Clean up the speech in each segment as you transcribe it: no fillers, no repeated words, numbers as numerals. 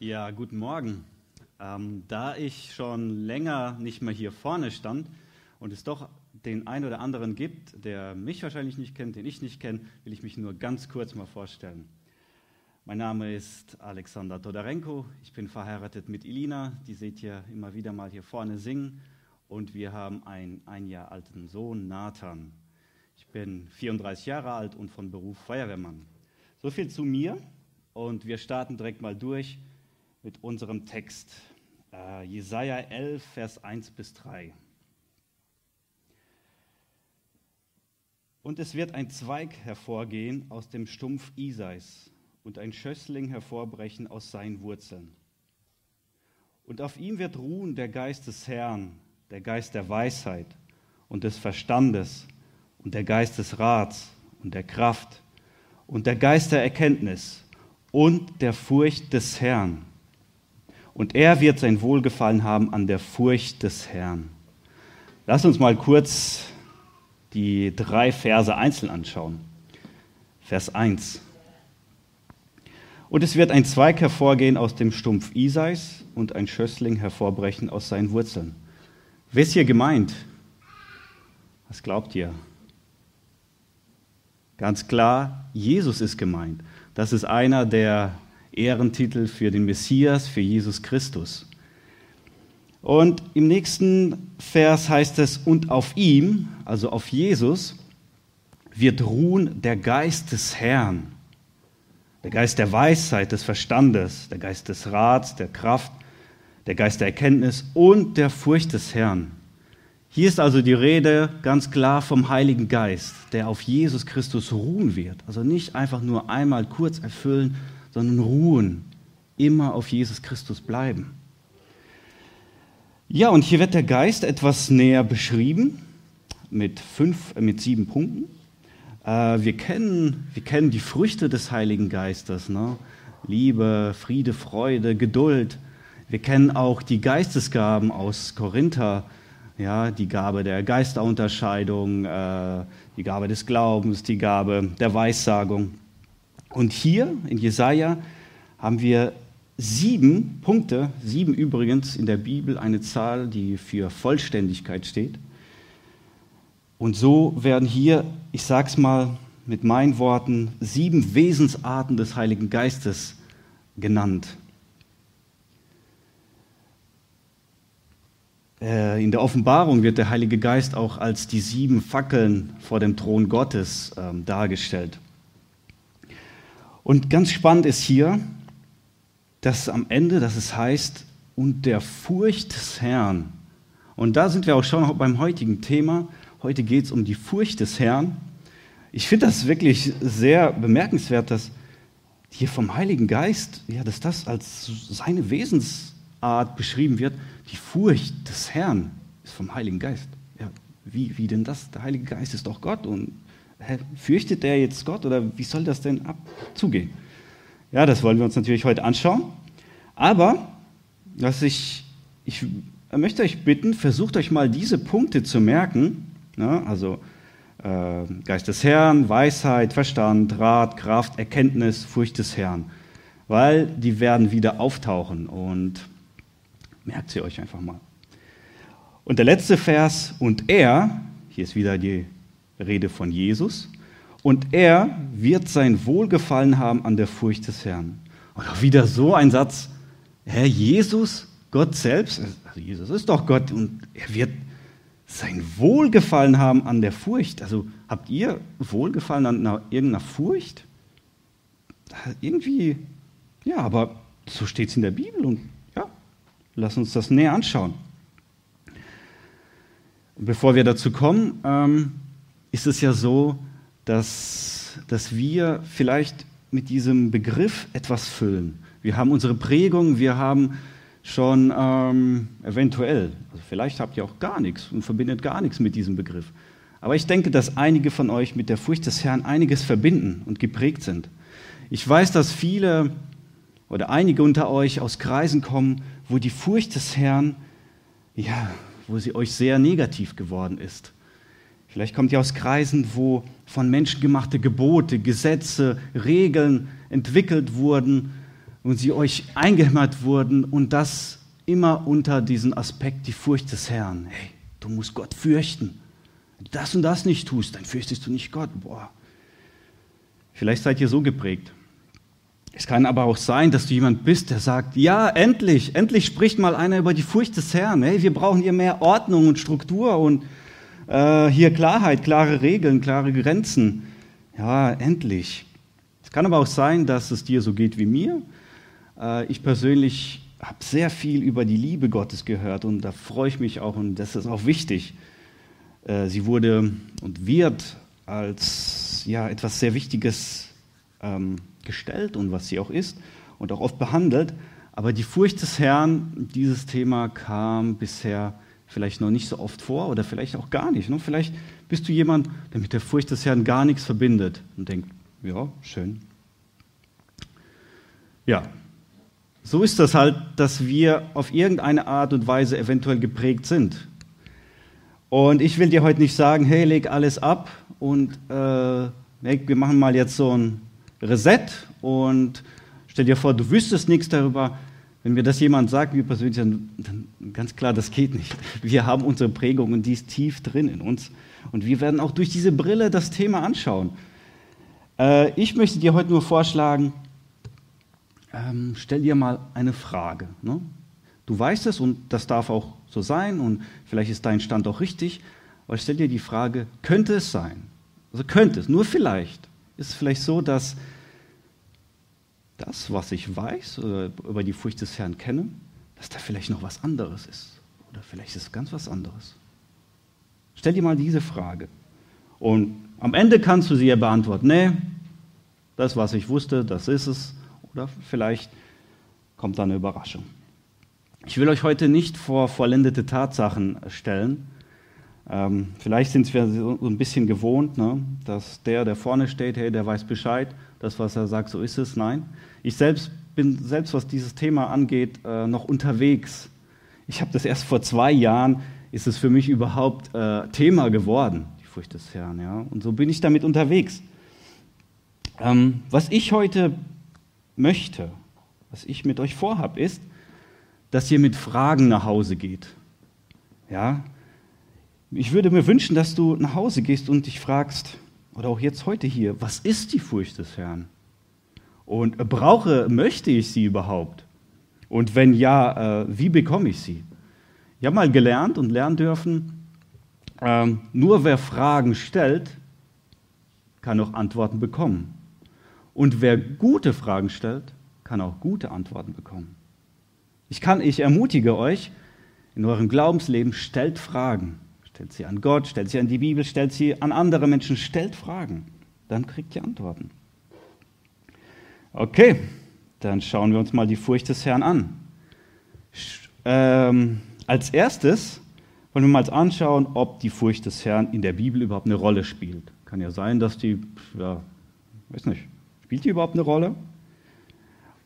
Ja, guten Morgen. Da ich schon länger nicht mehr hier vorne stand und es doch den einen oder anderen gibt, der mich wahrscheinlich nicht kennt, den ich nicht kenne, will ich mich nur ganz kurz mal vorstellen. Mein Name ist Alexander Todarenko, ich bin verheiratet mit Ilina, die seht ihr immer wieder mal hier vorne singen, und wir haben einen ein Jahr alten Sohn, Nathan. Ich bin 34 Jahre alt und von Beruf Feuerwehrmann. So viel zu mir, und wir starten direkt mal durch mit unserem Text. Jesaja 11, Vers 1 bis 3. Und es wird ein Zweig hervorgehen aus dem Stumpf Isais und ein Schössling hervorbrechen aus seinen Wurzeln. Und auf ihm wird ruhen der Geist des Herrn, der Geist der Weisheit und des Verstandes und der Geist des Rats und der Kraft und der Geist der Erkenntnis und der Furcht des Herrn. Und er wird sein Wohlgefallen haben an der Furcht des Herrn. Lass uns mal kurz die drei Verse einzeln anschauen. Vers 1. Und es wird ein Zweig hervorgehen aus dem Stumpf Isais und ein Schössling hervorbrechen aus seinen Wurzeln. Wer ist hier gemeint? Was glaubt ihr? Ganz klar, Jesus ist gemeint. Das ist einer der Ehrentitel für den Messias, für Jesus Christus. Und im nächsten Vers heißt es, und auf ihm, also auf Jesus, wird ruhen der Geist des Herrn, der Geist der Weisheit, des Verstandes, der Geist des Rats, der Kraft, der Geist der Erkenntnis und der Furcht des Herrn. Hier ist also die Rede ganz klar vom Heiligen Geist, der auf Jesus Christus ruhen wird. Also nicht einfach nur einmal kurz erfüllen, sondern ruhen, immer auf Jesus Christus bleiben. Ja, und hier wird der Geist etwas näher beschrieben mit sieben Punkten. Wir kennen die Früchte des Heiligen Geistes, ne? Liebe, Friede, Freude, Geduld. Wir kennen auch die Geistesgaben aus Korinther. Ja, die Gabe der Geisterunterscheidung, die Gabe des Glaubens, die Gabe der Weissagung. Und hier in Jesaja haben wir 7 Punkte, 7 übrigens in der Bibel eine Zahl, die für Vollständigkeit steht. Und so werden hier, ich sag's mal mit meinen Worten, 7 Wesensarten des Heiligen Geistes genannt. In der Offenbarung wird der Heilige Geist auch als die 7 Fackeln vor dem Thron Gottes dargestellt. Und ganz spannend ist hier, dass am Ende, dass es heißt, und der Furcht des Herrn. Und da sind wir auch schon beim heutigen Thema. Heute geht es um die Furcht des Herrn. Ich finde das wirklich sehr bemerkenswert, dass hier vom Heiligen Geist, ja, dass das als seine Wesensart beschrieben wird. Die Furcht des Herrn ist vom Heiligen Geist. Ja, wie denn das? Der Heilige Geist ist doch Gott. Und fürchtet er jetzt Gott oder wie soll das denn zugehen? Ja, das wollen wir uns natürlich heute anschauen. Aber ich möchte euch bitten, versucht euch mal diese Punkte zu merken. Ne? Also Geist des Herrn, Weisheit, Verstand, Rat, Kraft, Erkenntnis, Furcht des Herrn. Weil die werden wieder auftauchen und merkt sie euch einfach mal. Und der letzte Vers, und er, hier ist wieder die Rede von Jesus, und er wird sein Wohlgefallen haben an der Furcht des Herrn. Und auch wieder so ein Satz, Herr Jesus, Gott selbst, also Jesus ist doch Gott, und er wird sein Wohlgefallen haben an der Furcht. Also habt ihr Wohlgefallen an irgendeiner Furcht? Irgendwie, ja, aber so steht es in der Bibel und lass uns das näher anschauen. Bevor wir dazu kommen, ist es ja so, dass wir vielleicht mit diesem Begriff etwas füllen. Wir haben unsere Prägung, wir haben schon eventuell, also vielleicht habt ihr auch gar nichts und verbindet gar nichts mit diesem Begriff. Aber ich denke, dass einige von euch mit der Furcht des Herrn einiges verbinden und geprägt sind. Ich weiß, dass viele oder einige unter euch aus Kreisen kommen, wo die Furcht des Herrn, ja, wo sie euch sehr negativ geworden ist. Vielleicht kommt ihr aus Kreisen, wo von Menschen gemachte Gebote, Gesetze, Regeln entwickelt wurden, und sie euch eingehämmert wurden, und das immer unter diesen Aspekt, die Furcht des Herrn. Hey, du musst Gott fürchten. Wenn du das und das nicht tust, dann fürchtest du nicht Gott. Boah. Vielleicht seid ihr so geprägt. Es kann aber auch sein, dass du jemand bist, der sagt, ja, endlich spricht mal einer über die Furcht des Herrn. Hey, wir brauchen hier mehr Ordnung und Struktur und hier Klarheit, klare Regeln, klare Grenzen. Ja, endlich. Es kann aber auch sein, dass es dir so geht wie mir. Ich persönlich habe sehr viel über die Liebe Gottes gehört und da freue ich mich auch und das ist auch wichtig. Sie wurde und wird als etwas sehr Wichtiges gestellt und was sie auch ist und auch oft behandelt. Aber die Furcht des Herrn, dieses Thema kam bisher vielleicht noch nicht so oft vor oder vielleicht auch gar nicht. Ne? Vielleicht bist du jemand, der mit der Furcht des Herrn gar nichts verbindet und denkt, ja, schön. Ja, so ist das halt, dass wir auf irgendeine Art und Weise eventuell geprägt sind. Und ich will dir heute nicht sagen, hey, leg alles ab und wir machen mal jetzt so ein Reset und stell dir vor, du wüsstest nichts darüber. Wenn mir das jemand sagt, mir persönlich, dann ganz klar, das geht nicht. Wir haben unsere Prägung und die ist tief drin in uns. Und wir werden auch durch diese Brille das Thema anschauen. Ich möchte dir heute nur vorschlagen, stell dir mal eine Frage. Ne? Du weißt es und das darf auch so sein und vielleicht ist dein Stand auch richtig, aber stell dir die Frage, könnte es sein? Also könnte es, nur vielleicht. Ist es vielleicht so, dass das, was ich weiß oder über die Furcht des Herrn kenne, dass da vielleicht noch was anderes ist oder vielleicht ist es ganz was anderes. Stell dir mal diese Frage und am Ende kannst du sie ja beantworten. Nee, das, was ich wusste, das ist es. Oder vielleicht kommt da eine Überraschung. Ich will euch heute nicht vor vollendete Tatsachen stellen. Vielleicht sind wir so ein bisschen gewohnt, ne? Dass der vorne steht, hey, der weiß Bescheid, das, was er sagt, so ist es. Nein, ich selbst bin, was dieses Thema angeht, noch unterwegs. Ich habe das erst vor 2 Jahren, ist es für mich überhaupt Thema geworden, die Furcht des Herrn. Ja? Und so bin ich damit unterwegs. Was ich heute möchte, was ich mit euch vorhabe, ist, dass ihr mit Fragen nach Hause geht. Ja? Ich würde mir wünschen, dass du nach Hause gehst und dich fragst, oder auch jetzt heute hier, was ist die Furcht des Herrn? Und möchte ich sie überhaupt? Und wenn ja, wie bekomme ich sie? Ich habe mal gelernt und lernen dürfen, nur wer Fragen stellt, kann auch Antworten bekommen. Und wer gute Fragen stellt, kann auch gute Antworten bekommen. Ich ermutige euch, in eurem Glaubensleben stellt Fragen. Stellt sie an Gott, stellt sie an die Bibel, stellt sie an andere Menschen, stellt Fragen. Dann kriegt ihr Antworten. Okay, dann schauen wir uns mal die Furcht des Herrn an. Als erstes wollen wir mal anschauen, ob die Furcht des Herrn in der Bibel überhaupt eine Rolle spielt. Kann ja sein, dass die, spielt die überhaupt eine Rolle?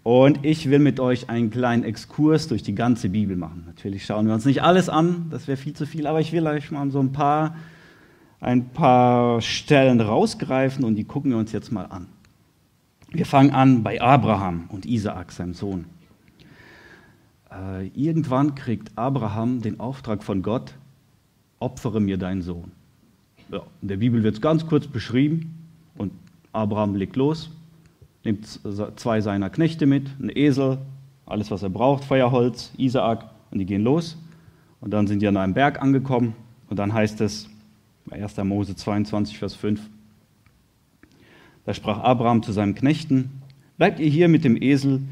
Und ich will mit euch einen kleinen Exkurs durch die ganze Bibel machen. Natürlich schauen wir uns nicht alles an, das wäre viel zu viel, aber ich will euch mal so ein paar Stellen rausgreifen und die gucken wir uns jetzt mal an. Wir fangen an bei Abraham und Isaak, seinem Sohn. Irgendwann kriegt Abraham den Auftrag von Gott, opfere mir deinen Sohn. Ja, in der Bibel wird es ganz kurz beschrieben und Abraham legt los. Nimmt 2 seiner Knechte mit, einen Esel, alles, was er braucht, Feuerholz, Isaak, und die gehen los. Und dann sind die an einem Berg angekommen. Und dann heißt es, bei 1. Mose 22, Vers 5, da sprach Abraham zu seinem Knechten, bleibt ihr hier mit dem Esel,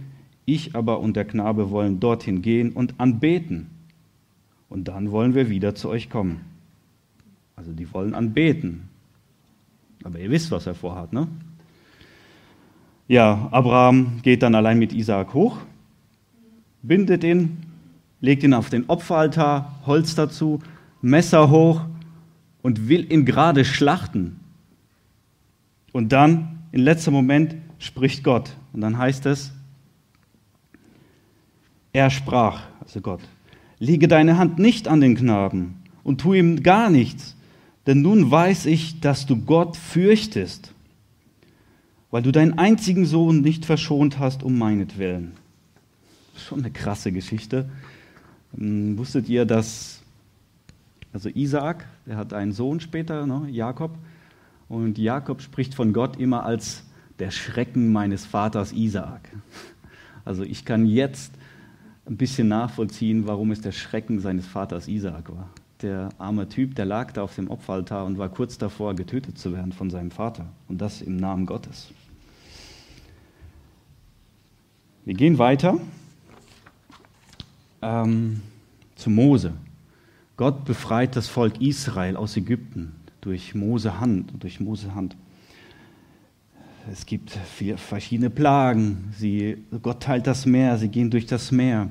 ich aber und der Knabe wollen dorthin gehen und anbeten. Und dann wollen wir wieder zu euch kommen. Also die wollen anbeten. Aber ihr wisst, was er vorhat, ne? Ja, Abraham geht dann allein mit Isaak hoch, bindet ihn, legt ihn auf den Opferaltar, Holz dazu, Messer hoch und will ihn gerade schlachten. Und dann, im letzten Moment, spricht Gott. Und dann heißt es, er sprach, also Gott, lege deine Hand nicht an den Knaben und tu ihm gar nichts, denn nun weiß ich, dass du Gott fürchtest. weil du deinen einzigen Sohn nicht verschont hast um meinetwillen. Schon eine krasse Geschichte. Wusstet ihr, dass also Isaak, der hat einen Sohn später, ne, Jakob, und Jakob spricht von Gott immer als der Schrecken meines Vaters Isaak. Also ich kann jetzt ein bisschen nachvollziehen, warum es der Schrecken seines Vaters Isaak war. Der arme Typ, der lag da auf dem Opferaltar und war kurz davor, getötet zu werden von seinem Vater. Und das im Namen Gottes. Wir gehen weiter zu Mose. Gott befreit das Volk Israel aus Ägypten durch Mose Hand. Es gibt verschiedene Plagen. Gott teilt das Meer, sie gehen durch das Meer,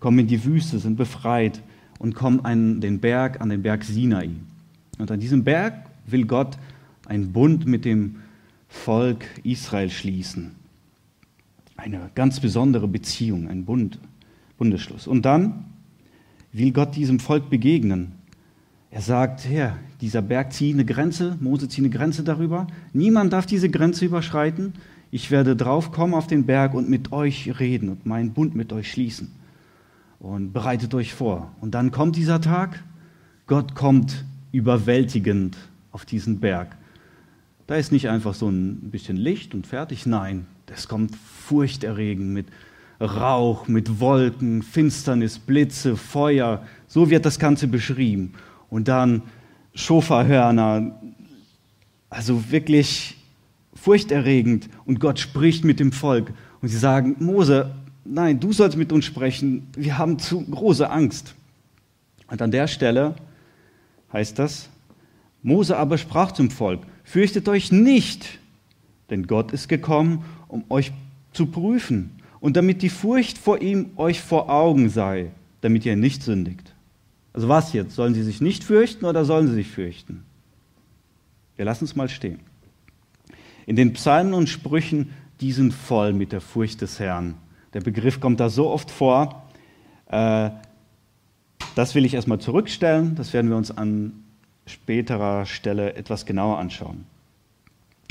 kommen in die Wüste, sind befreit und kommen an den Berg Sinai. Und an diesem Berg will Gott einen Bund mit dem Volk Israel schließen. Eine ganz besondere Beziehung, ein Bund, Bundesschluss. Und dann will Gott diesem Volk begegnen. Er sagt, Herr, dieser Berg zieht eine Grenze, Mose zieht eine Grenze darüber. Niemand darf diese Grenze überschreiten. Ich werde draufkommen auf den Berg und mit euch reden und meinen Bund mit euch schließen. Und bereitet euch vor. Und dann kommt dieser Tag. Gott kommt überwältigend auf diesen Berg. Da ist nicht einfach so ein bisschen Licht und fertig. Nein, es kommt furchterregend mit Rauch, mit Wolken, Finsternis, Blitze, Feuer. So wird das Ganze beschrieben. Und dann Schoferhörner, also wirklich furchterregend. Und Gott spricht mit dem Volk. Und sie sagen, Mose, nein, du sollst mit uns sprechen. Wir haben zu große Angst. Und an der Stelle heißt das, Mose aber sprach zum Volk, fürchtet euch nicht, denn Gott ist gekommen, um euch zu prüfen. Und damit die Furcht vor ihm euch vor Augen sei, damit ihr nicht sündigt. Also was jetzt? Sollen sie sich nicht fürchten oder sollen sie sich fürchten? Wir lassen es mal stehen. In den Psalmen und Sprüchen, die sind voll mit der Furcht des Herrn. Der Begriff kommt da so oft vor. Das will ich erstmal zurückstellen. Das werden wir uns an späterer Stelle etwas genauer anschauen.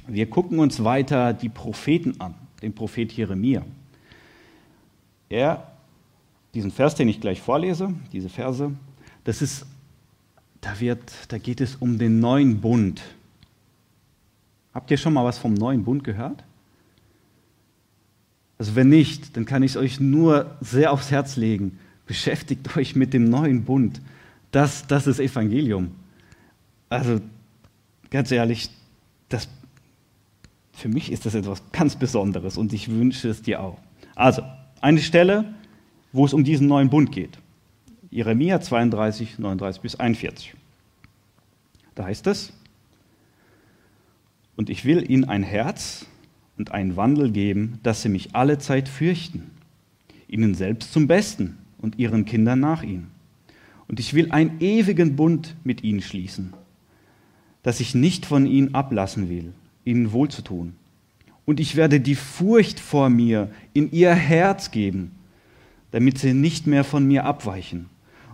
Wir gucken uns weiter die Propheten an, den Prophet Jeremia. Diesen Vers, den ich gleich vorlese, diese Verse, das ist, da geht es um den neuen Bund. Habt ihr schon mal was vom neuen Bund gehört? Also wenn nicht, dann kann ich es euch nur sehr aufs Herz legen. Beschäftigt euch mit dem neuen Bund. Das ist Evangelium. Also ganz ehrlich, für mich ist das etwas ganz Besonderes und ich wünsche es dir auch. Also, eine Stelle, wo es um diesen neuen Bund geht. Jeremia 32, 39 bis 41. Da heißt es, und ich will ihnen ein Herz und einen Wandel geben, dass sie mich alle Zeit fürchten, ihnen selbst zum Besten und ihren Kindern nach ihnen. Und ich will einen ewigen Bund mit ihnen schließen, dass ich nicht von ihnen ablassen will, ihnen wohlzutun. Und ich werde die Furcht vor mir in ihr Herz geben, damit sie nicht mehr von mir abweichen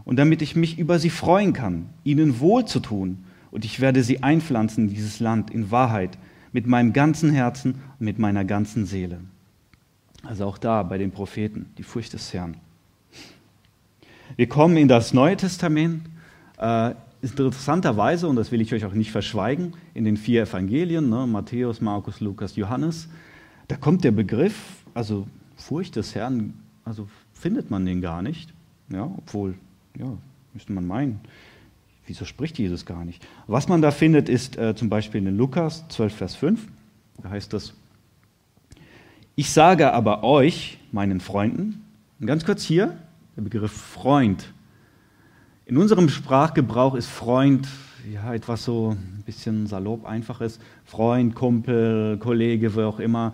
und damit ich mich über sie freuen kann, ihnen wohlzutun. Und ich werde sie einpflanzen, dieses Land, in Wahrheit, mit meinem ganzen Herzen und mit meiner ganzen Seele. Also auch da bei den Propheten, die Furcht des Herrn. Wir kommen in das Neue Testament. Interessanterweise, und das will ich euch auch nicht verschweigen, in den 4 Evangelien, Matthäus, Markus, Lukas, Johannes, da kommt der Begriff, also Furcht des Herrn, also findet man den gar nicht. Ja, obwohl, ja, müsste man meinen. Wieso spricht Jesus gar nicht? Was man da findet, ist zum Beispiel in Lukas 12, Vers 5. Da heißt das, ich sage aber euch, meinen Freunden, und ganz kurz hier, der Begriff Freund. In unserem Sprachgebrauch ist Freund ja etwas so ein bisschen salopp, einfaches. Freund, Kumpel, Kollege, wer auch immer,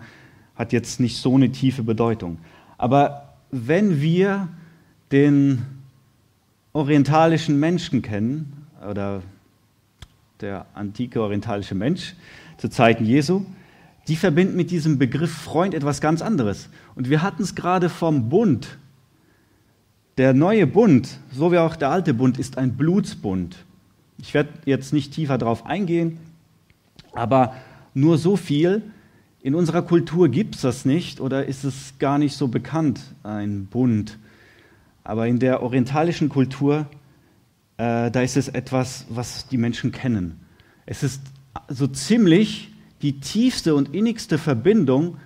hat jetzt nicht so eine tiefe Bedeutung. Aber wenn wir den orientalischen Menschen kennen, oder der antike orientalische Mensch zu Zeiten Jesu, die verbinden mit diesem Begriff Freund etwas ganz anderes. Und wir hatten es gerade vom Bund. Der neue Bund, so wie auch der alte Bund, ist ein Blutsbund. Ich werde jetzt nicht tiefer darauf eingehen, aber nur so viel. In unserer Kultur gibt es das nicht oder ist es gar nicht so bekannt, ein Bund. Aber in der orientalischen Kultur, da ist es etwas, was die Menschen kennen. Es ist so ziemlich die tiefste und innigste Verbindung,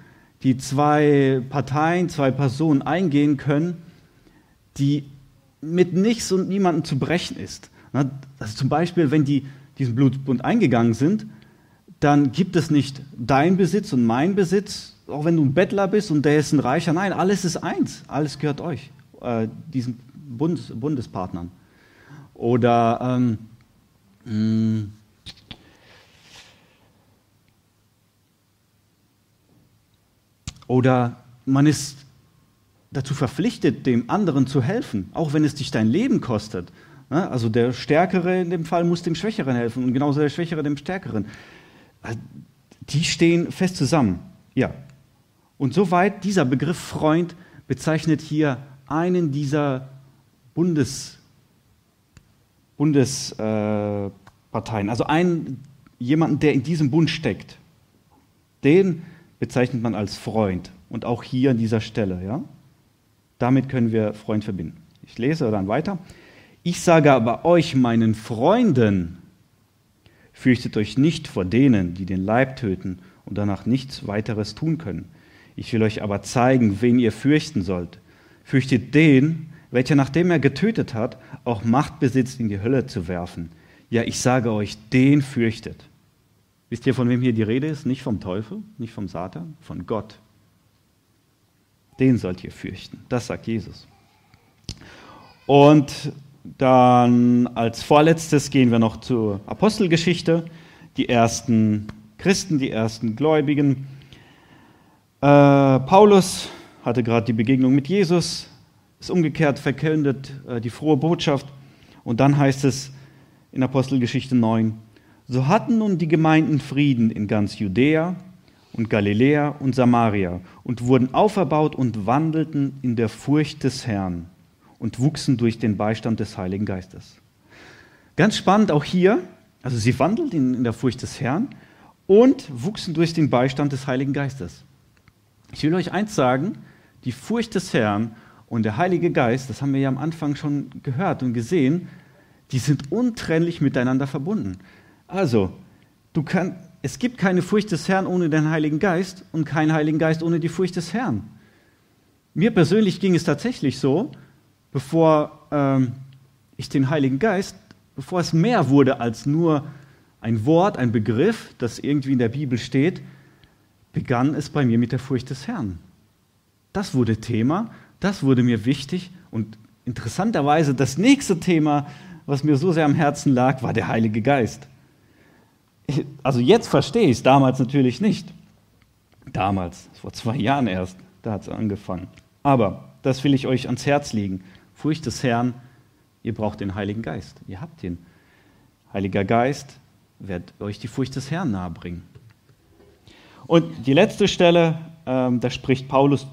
die zwei Parteien, zwei Personen eingehen können, die mit nichts und niemandem zu brechen ist. Also zum Beispiel, wenn die diesen Blutbund eingegangen sind, dann gibt es nicht dein Besitz und mein Besitz, auch wenn du ein Bettler bist und der ist ein Reicher. Nein, alles ist eins, alles gehört euch, diesen Bundespartnern. Oder oder man ist dazu verpflichtet, dem anderen zu helfen, auch wenn es dich dein Leben kostet. Also der Stärkere in dem Fall muss dem Schwächeren helfen und genauso der Schwächere dem Stärkeren. Die stehen fest zusammen. Ja. Und soweit dieser Begriff Freund bezeichnet hier einen dieser Bundesparteien, also jemanden, der in diesem Bund steckt. Den bezeichnet man als Freund. Und auch hier an dieser Stelle. Ja? Damit können wir Freund verbinden. Ich lese dann weiter. Ich sage aber euch, meinen Freunden, fürchtet euch nicht vor denen, die den Leib töten und danach nichts weiteres tun können. Ich will euch aber zeigen, wen ihr fürchten sollt. Fürchtet den, welcher nachdem er getötet hat, auch Macht besitzt, in die Hölle zu werfen. Ja, ich sage euch, den fürchtet. Wisst ihr, von wem hier die Rede ist? Nicht vom Teufel, nicht vom Satan, von Gott. Den sollt ihr fürchten. Das sagt Jesus. Und dann als Vorletztes gehen wir noch zur Apostelgeschichte, die ersten Christen, die ersten Gläubigen. Paulus hatte gerade die Begegnung mit Jesus, ist umgekehrt, verkündet die frohe Botschaft und dann heißt es in Apostelgeschichte 9, so hatten nun die Gemeinden Frieden in ganz Judäa und Galiläa und Samaria und wurden auferbaut und wandelten in der Furcht des Herrn und wuchsen durch den Beistand des Heiligen Geistes. Ganz spannend auch hier, also sie wandelten in der Furcht des Herrn und wuchsen durch den Beistand des Heiligen Geistes. Ich will euch eins sagen, die Furcht des Herrn und der Heilige Geist, das haben wir ja am Anfang schon gehört und gesehen, die sind untrennlich miteinander verbunden. Also, es gibt keine Furcht des Herrn ohne den Heiligen Geist und keinen Heiligen Geist ohne die Furcht des Herrn. Mir persönlich ging es tatsächlich so, bevor es mehr wurde als nur ein Wort, ein Begriff, das irgendwie in der Bibel steht, begann es bei mir mit der Furcht des Herrn. Das wurde Thema, das wurde mir wichtig und interessanterweise das nächste Thema, was mir so sehr am Herzen lag, war der Heilige Geist. Also jetzt verstehe ich es, damals natürlich nicht. Damals, vor 2 Jahren erst, da hat es angefangen. Aber das will ich euch ans Herz legen. Furcht des Herrn, ihr braucht den Heiligen Geist. Ihr habt ihn. Heiliger Geist wird euch die Furcht des Herrn nahebringen. Und die letzte Stelle, da spricht Paulus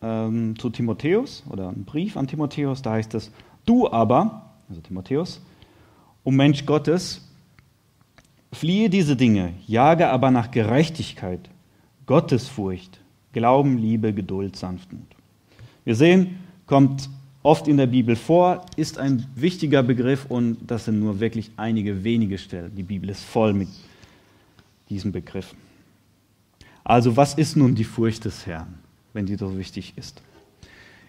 zu Timotheus, oder ein Brief an Timotheus, da heißt es, du aber, also Timotheus, o Mensch Gottes, fliehe diese Dinge, jage aber nach Gerechtigkeit, Gottesfurcht, Glauben, Liebe, Geduld, Sanftmut. Wir sehen, kommt oft in der Bibel vor, ist ein wichtiger Begriff und das sind nur wirklich einige wenige Stellen. Die Bibel ist voll mit diesen Begriffen. Also was ist nun die Furcht des Herrn, wenn die so wichtig ist?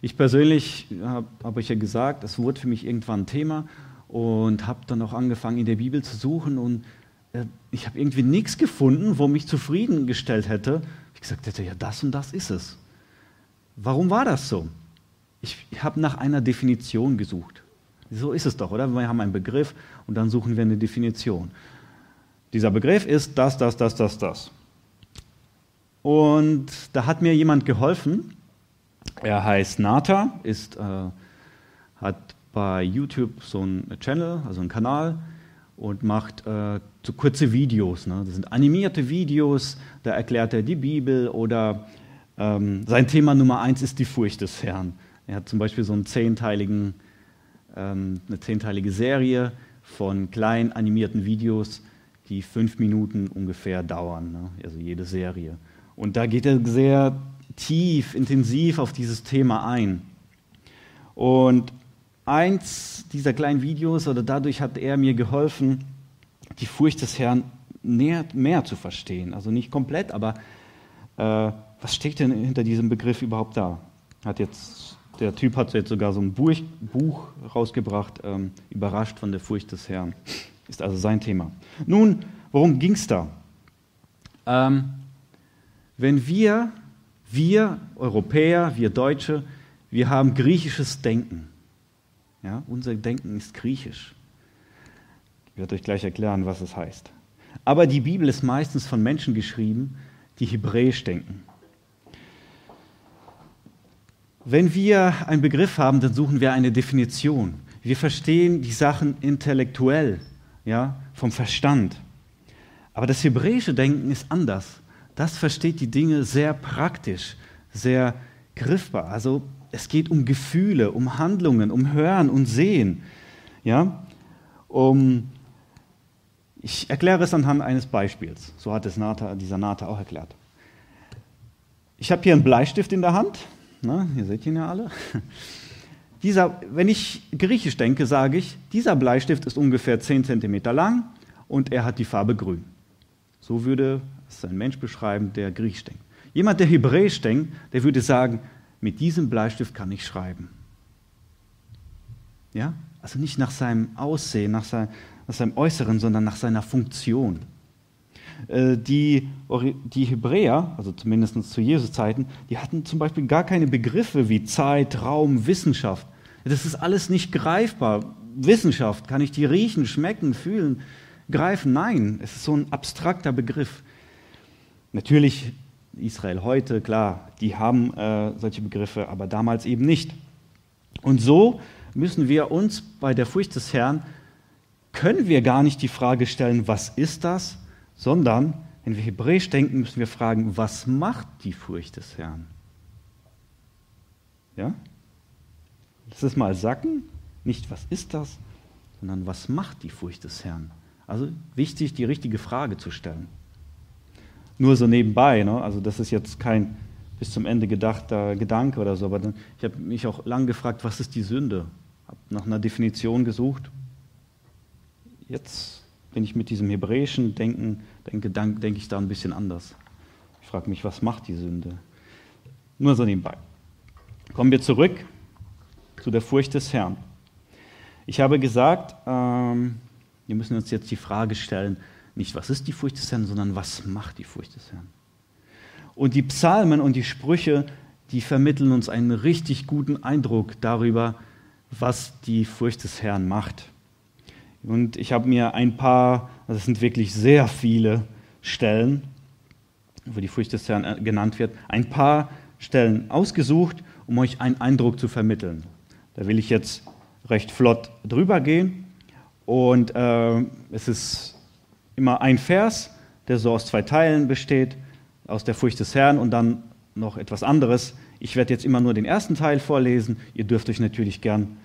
Ich persönlich, habe ich ja gesagt, es wurde für mich irgendwann ein Thema und habe dann auch angefangen, in der Bibel zu suchen und ich habe irgendwie nichts gefunden, wo mich zufriedengestellt hätte. Ich gesagt hätte, ja, das und das ist es. Warum war das so? Ich habe nach einer Definition gesucht. So ist es doch, oder? Wir haben einen Begriff und dann suchen wir eine Definition. Dieser Begriff ist das, das, das, das, das. Und da hat mir jemand geholfen. Er heißt Nata, hat bei YouTube so einen Channel, also einen Kanal und macht so kurze Videos. Ne? Das sind animierte Videos, da erklärt er die Bibel oder sein Thema Nummer 1 ist die Furcht des Herrn. Er hat zum Beispiel so einen 10-teilige Serie von kleinen animierten Videos, die 5 Minuten ungefähr dauern, ne? Also jede Serie. Und da geht er sehr tief, intensiv auf dieses Thema ein. Und eins dieser kleinen Videos, oder dadurch hat er mir geholfen, die Furcht des Herrn mehr zu verstehen. Also nicht komplett, aber was steckt denn hinter diesem Begriff überhaupt da? Der Typ hat jetzt sogar so ein Buch rausgebracht, überrascht von der Furcht des Herrn. Ist also sein Thema. Nun, worum ging es da? Wenn wir Europäer, wir Deutsche, wir haben griechisches Denken. Ja, unser Denken ist griechisch. Ich werde euch gleich erklären, was es heißt. Aber die Bibel ist meistens von Menschen geschrieben, die hebräisch denken. Wenn wir einen Begriff haben, dann suchen wir eine Definition. Wir verstehen die Sachen intellektuell, ja, vom Verstand. Aber das hebräische Denken ist anders. Das versteht die Dinge sehr praktisch, sehr griffbar. Also es geht um Gefühle, um Handlungen, um Hören und Sehen. Ja? Ich erkläre es anhand eines Beispiels. So hat es dieser Nata auch erklärt. Ich habe hier einen Bleistift in der Hand. Na, ihr seht ihn ja alle. Wenn ich griechisch denke, sage ich, dieser Bleistift ist ungefähr 10 cm lang und er hat die Farbe grün. So würde es ein Mensch beschreiben, der griechisch denkt. Jemand, der hebräisch denkt, der würde sagen, mit diesem Bleistift kann ich schreiben. Ja? Also nicht nach seinem Aussehen, nach seinem Äußeren, sondern nach seiner Funktion. Die Hebräer, also zumindest zu Jesu Zeiten, die hatten zum Beispiel gar keine Begriffe wie Zeit, Raum, Wissenschaft. Das ist alles nicht greifbar. Wissenschaft, kann ich die riechen, schmecken, fühlen, greifen? Nein, es ist so ein abstrakter Begriff. Natürlich Israel heute, klar, die haben solche Begriffe, aber damals eben nicht. Und so müssen wir uns bei der Furcht des Herrn, können wir gar nicht die Frage stellen, was ist das? Sondern, wenn wir hebräisch denken, müssen wir fragen, was macht die Furcht des Herrn? Ja? Lass es mal sacken. Nicht, was ist das, sondern was macht die Furcht des Herrn? Also wichtig, die richtige Frage zu stellen. Nur so nebenbei, ne? Also das ist jetzt kein bis zum Ende gedachter Gedanke oder so, aber ich habe mich auch lang gefragt, was ist die Sünde? Habe nach einer Definition gesucht. Jetzt bin ich mit diesem hebräischen Denken, denke ich da ein bisschen anders. Ich frage mich, was macht die Sünde? Nur so nebenbei. Kommen wir zurück zu der Furcht des Herrn. Ich habe gesagt, wir müssen uns jetzt die Frage stellen, nicht was ist die Furcht des Herrn, sondern was macht die Furcht des Herrn? Und die Psalmen und die Sprüche, die vermitteln uns einen richtig guten Eindruck darüber, was die Furcht des Herrn macht. Und ich habe mir ein paar, also es sind wirklich sehr viele Stellen, wo die Furcht des Herrn genannt wird, ein paar Stellen ausgesucht, um euch einen Eindruck zu vermitteln. Da will ich jetzt recht flott drüber gehen. Und es ist immer ein Vers, der so aus 2 Teilen besteht, aus der Furcht des Herrn und dann noch etwas anderes. Ich werde jetzt immer nur den ersten Teil vorlesen. Ihr dürft euch natürlich gern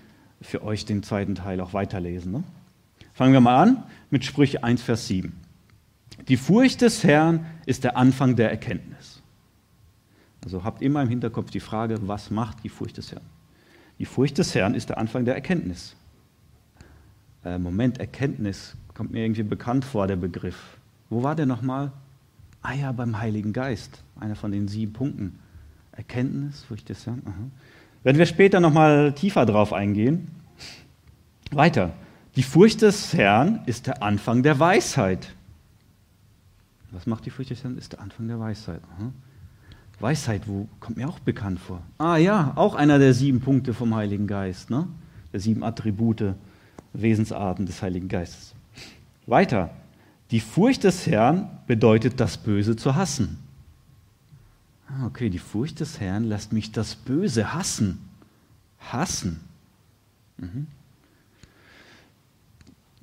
für euch den zweiten Teil auch weiterlesen, ne? Fangen wir mal an mit Sprüche 1, Vers 7. Die Furcht des Herrn ist der Anfang der Erkenntnis. Also habt immer im Hinterkopf die Frage, was macht die Furcht des Herrn? Die Furcht des Herrn ist der Anfang der Erkenntnis. Moment, Erkenntnis kommt mir irgendwie bekannt vor, der Begriff. Wo war der nochmal? Ah ja, beim Heiligen Geist. Einer von den 7 Punkten. Erkenntnis, Furcht des Herrn. Aha. Werden wir später nochmal tiefer drauf eingehen. Weiter. Die Furcht des Herrn ist der Anfang der Weisheit. Was macht die Furcht des Herrn? Ist der Anfang der Weisheit. Aha. Weisheit, wo kommt mir auch bekannt vor? Ah ja, auch einer der 7 Punkte vom Heiligen Geist, ne? Der 7 Attribute, Wesensarten des Heiligen Geistes. Weiter. Die Furcht des Herrn bedeutet, das Böse zu hassen. Ah, okay, die Furcht des Herrn lässt mich das Böse hassen. Hassen. Mhm.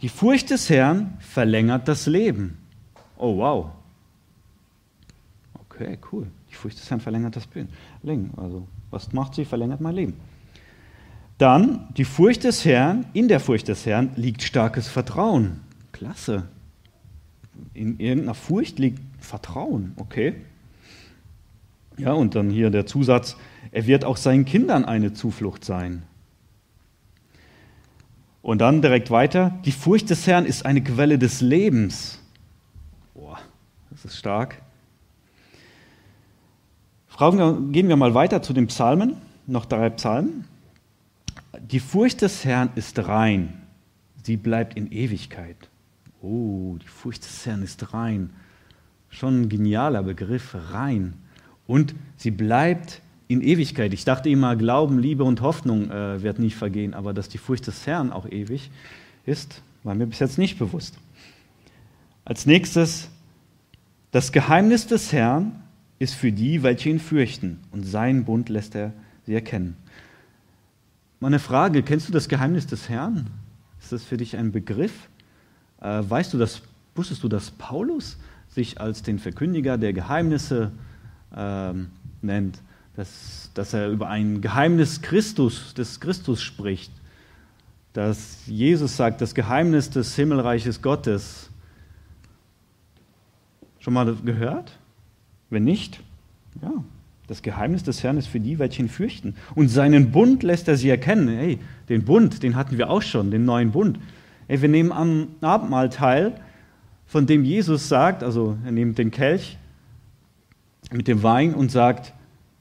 Die Furcht des Herrn verlängert das Leben. Oh, wow. Okay, cool. Die Furcht des Herrn verlängert das Leben. Also, was macht sie? Verlängert mein Leben. Dann, die Furcht des Herrn, in der Furcht des Herrn liegt starkes Vertrauen. Klasse. In irgendeiner Furcht liegt Vertrauen. Okay. Ja, und dann hier der Zusatz, er wird auch seinen Kindern eine Zuflucht sein. Und dann direkt weiter, die Furcht des Herrn ist eine Quelle des Lebens. Boah, das ist stark. Gehen wir mal weiter zu den Psalmen, noch 3 Psalmen. Die Furcht des Herrn ist rein, sie bleibt in Ewigkeit. Oh, die Furcht des Herrn ist rein. Schon ein genialer Begriff, rein. Und sie bleibt in Ewigkeit. Ich dachte immer, Glauben, Liebe und Hoffnung wird nicht vergehen, aber dass die Furcht des Herrn auch ewig ist, war mir bis jetzt nicht bewusst. Als nächstes, das Geheimnis des Herrn ist für die, welche ihn fürchten, und seinen Bund lässt er sie erkennen. Meine Frage, kennst du das Geheimnis des Herrn? Ist das für dich ein Begriff? Wusstest du, dass Paulus sich als den Verkündiger der Geheimnisse nennt, dass er über ein Geheimnis des Christus spricht, dass Jesus sagt, das Geheimnis des Himmelreiches Gottes. Schon mal gehört? Wenn nicht, ja, das Geheimnis des Herrn ist für die, welche ihn fürchten. Und seinen Bund lässt er sie erkennen. Hey, den Bund, den hatten wir auch schon, den neuen Bund. Hey, wir nehmen am Abendmahl teil, von dem Jesus sagt, also er nimmt den Kelch mit dem Wein und sagt,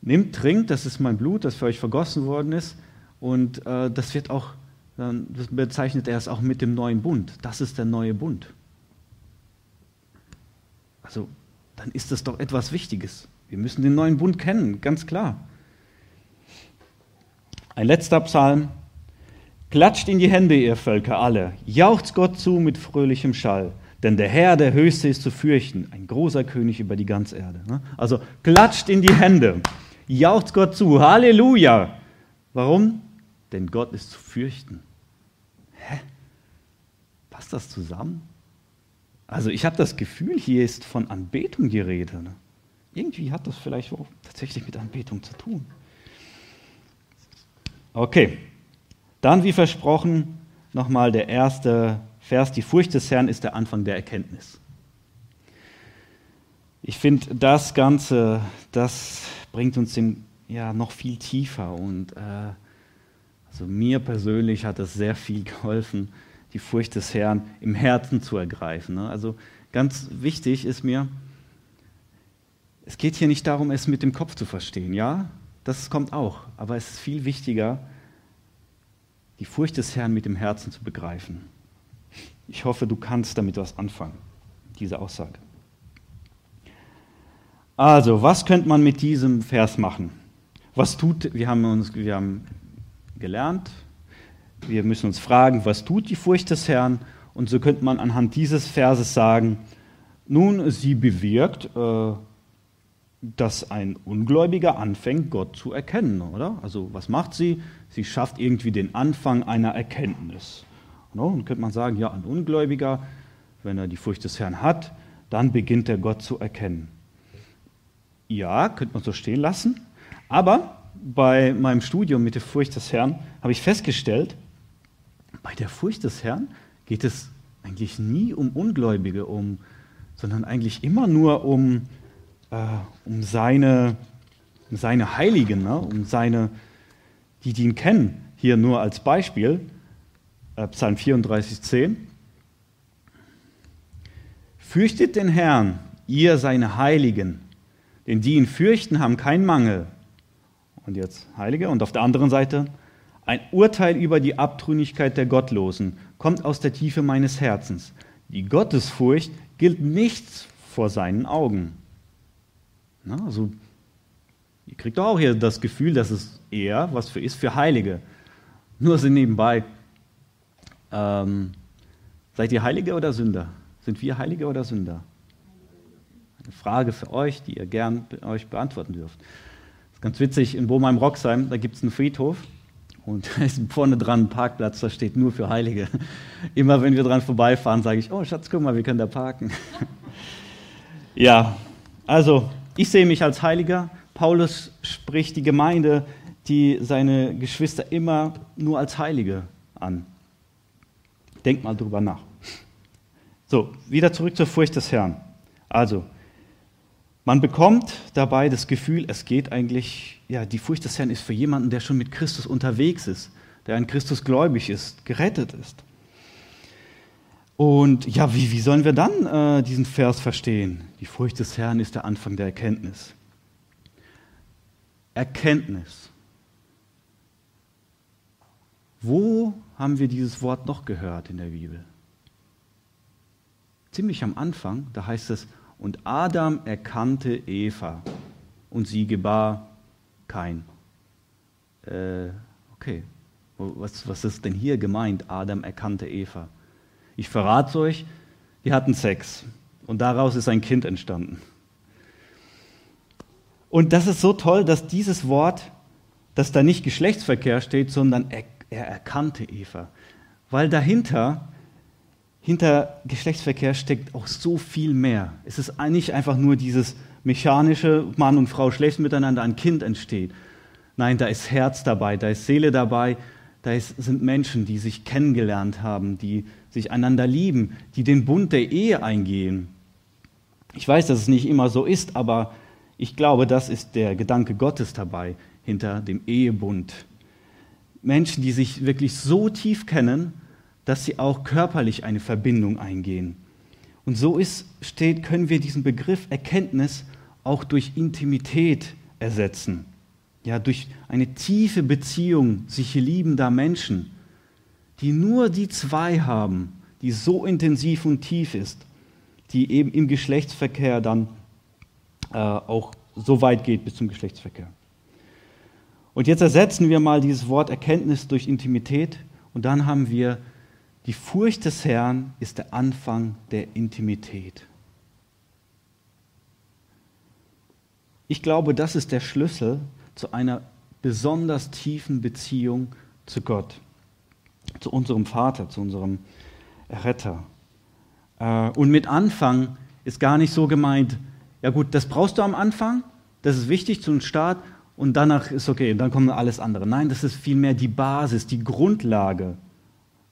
nehmt, trinkt, das ist mein Blut, das für euch vergossen worden ist. Und das wird auch, dann bezeichnet er es auch mit dem neuen Bund. Das ist der neue Bund. Also, dann ist das doch etwas Wichtiges. Wir müssen den neuen Bund kennen, ganz klar. Ein letzter Psalm. Klatscht in die Hände, ihr Völker alle, jauchzt Gott zu mit fröhlichem Schall. Denn der Herr, der Höchste, ist zu fürchten, ein großer König über die ganze Erde. Also klatscht in die Hände, jauchzt Gott zu, Halleluja. Warum? Denn Gott ist zu fürchten. Hä? Passt das zusammen? Also ich habe das Gefühl, hier ist von Anbetung die Rede. Irgendwie hat das vielleicht auch tatsächlich mit Anbetung zu tun. Okay, dann wie versprochen nochmal der erste Vers, die Furcht des Herrn ist der Anfang der Erkenntnis. Ich finde, das Ganze, das bringt uns noch viel tiefer. Und also mir persönlich hat das sehr viel geholfen, die Furcht des Herrn im Herzen zu ergreifen. Ne? Also ganz wichtig ist mir, es geht hier nicht darum, es mit dem Kopf zu verstehen. Ja, das kommt auch. Aber es ist viel wichtiger, die Furcht des Herrn mit dem Herzen zu begreifen. Ich hoffe, du kannst damit was anfangen, diese Aussage. Also, was könnte man mit diesem Vers machen? Wir haben gelernt, wir müssen uns fragen, was tut die Furcht des Herrn? Und so könnte man anhand dieses Verses sagen, nun, sie bewirkt, dass ein Ungläubiger anfängt, Gott zu erkennen, oder? Also, was macht sie? Sie schafft irgendwie den Anfang einer Erkenntnis. No, und könnte man sagen, ja, ein Ungläubiger, wenn er die Furcht des Herrn hat, dann beginnt er Gott zu erkennen. Ja, könnte man so stehen lassen. Aber bei meinem Studium mit der Furcht des Herrn habe ich festgestellt, bei der Furcht des Herrn geht es eigentlich nie um Ungläubige, sondern eigentlich immer nur um seine Heiligen, ne? Um seine, die ihn kennen. Hier nur als Beispiel. Psalm 34,10. Fürchtet den Herrn, ihr seine Heiligen, denn die ihn fürchten, haben keinen Mangel. Und jetzt Heilige. Und auf der anderen Seite, ein Urteil über die Abtrünnigkeit der Gottlosen kommt aus der Tiefe meines Herzens. Die Gottesfurcht gilt nichts vor seinen Augen. Na, also, ihr kriegt auch hier das Gefühl, dass es eher was für Heilige. Nur sind nebenbei. Seid ihr Heilige oder Sünder? Sind wir Heilige oder Sünder? Eine Frage für euch, die ihr gern euch beantworten dürft. Das ist ganz witzig, in Bohmeim-Roxheim, da gibt es einen Friedhof und da ist vorne dran ein Parkplatz, da steht nur für Heilige. Immer wenn wir dran vorbeifahren, sage ich, oh Schatz, guck mal, wir können da parken. Ja, also ich sehe mich als Heiliger. Paulus spricht die Gemeinde, die seine Geschwister immer nur als Heilige an. Denk mal drüber nach. So, wieder zurück zur Furcht des Herrn. Also, Man bekommt dabei das Gefühl, es geht eigentlich, ja, die Furcht des Herrn ist für jemanden, der schon mit Christus unterwegs ist, der an Christus gläubig ist, gerettet ist. Und ja, wie sollen wir dann diesen Vers verstehen? Die Furcht des Herrn ist der Anfang der Erkenntnis. Erkenntnis. Wo haben wir dieses Wort noch gehört in der Bibel? Ziemlich am Anfang, da heißt es, und Adam erkannte Eva und sie gebar Kain. Okay, was ist denn hier gemeint, Adam erkannte Eva? Ich verrate es euch, die hatten Sex und daraus ist ein Kind entstanden. Und das ist so toll, dass dieses Wort, dass da nicht Geschlechtsverkehr steht, sondern er erkannte Eva. Weil dahinter, hinter Geschlechtsverkehr steckt auch so viel mehr. Es ist nicht einfach nur dieses mechanische, Mann und Frau schläft miteinander, ein Kind entsteht. Nein, da ist Herz dabei, da ist Seele dabei, sind Menschen, die sich kennengelernt haben, die sich einander lieben, die den Bund der Ehe eingehen. Ich weiß, dass es nicht immer so ist, aber ich glaube, das ist der Gedanke Gottes dabei, hinter dem Ehebund. Menschen, die sich wirklich so tief kennen, dass sie auch körperlich eine Verbindung eingehen. Und so können wir diesen Begriff Erkenntnis auch durch Intimität ersetzen. Ja, durch eine tiefe Beziehung sich liebender Menschen, die nur die zwei haben, die so intensiv und tief ist, die eben im Geschlechtsverkehr dann auch so weit geht bis zum Geschlechtsverkehr. Und jetzt ersetzen wir mal dieses Wort Erkenntnis durch Intimität und dann haben wir, die Furcht des Herrn ist der Anfang der Intimität. Ich glaube, das ist der Schlüssel zu einer besonders tiefen Beziehung zu Gott, zu unserem Vater, zu unserem Retter. Und mit Anfang ist gar nicht so gemeint, ja gut, das brauchst du am Anfang, das ist wichtig zum Start und danach ist okay, dann kommt alles andere. Nein, das ist vielmehr die Basis, die Grundlage.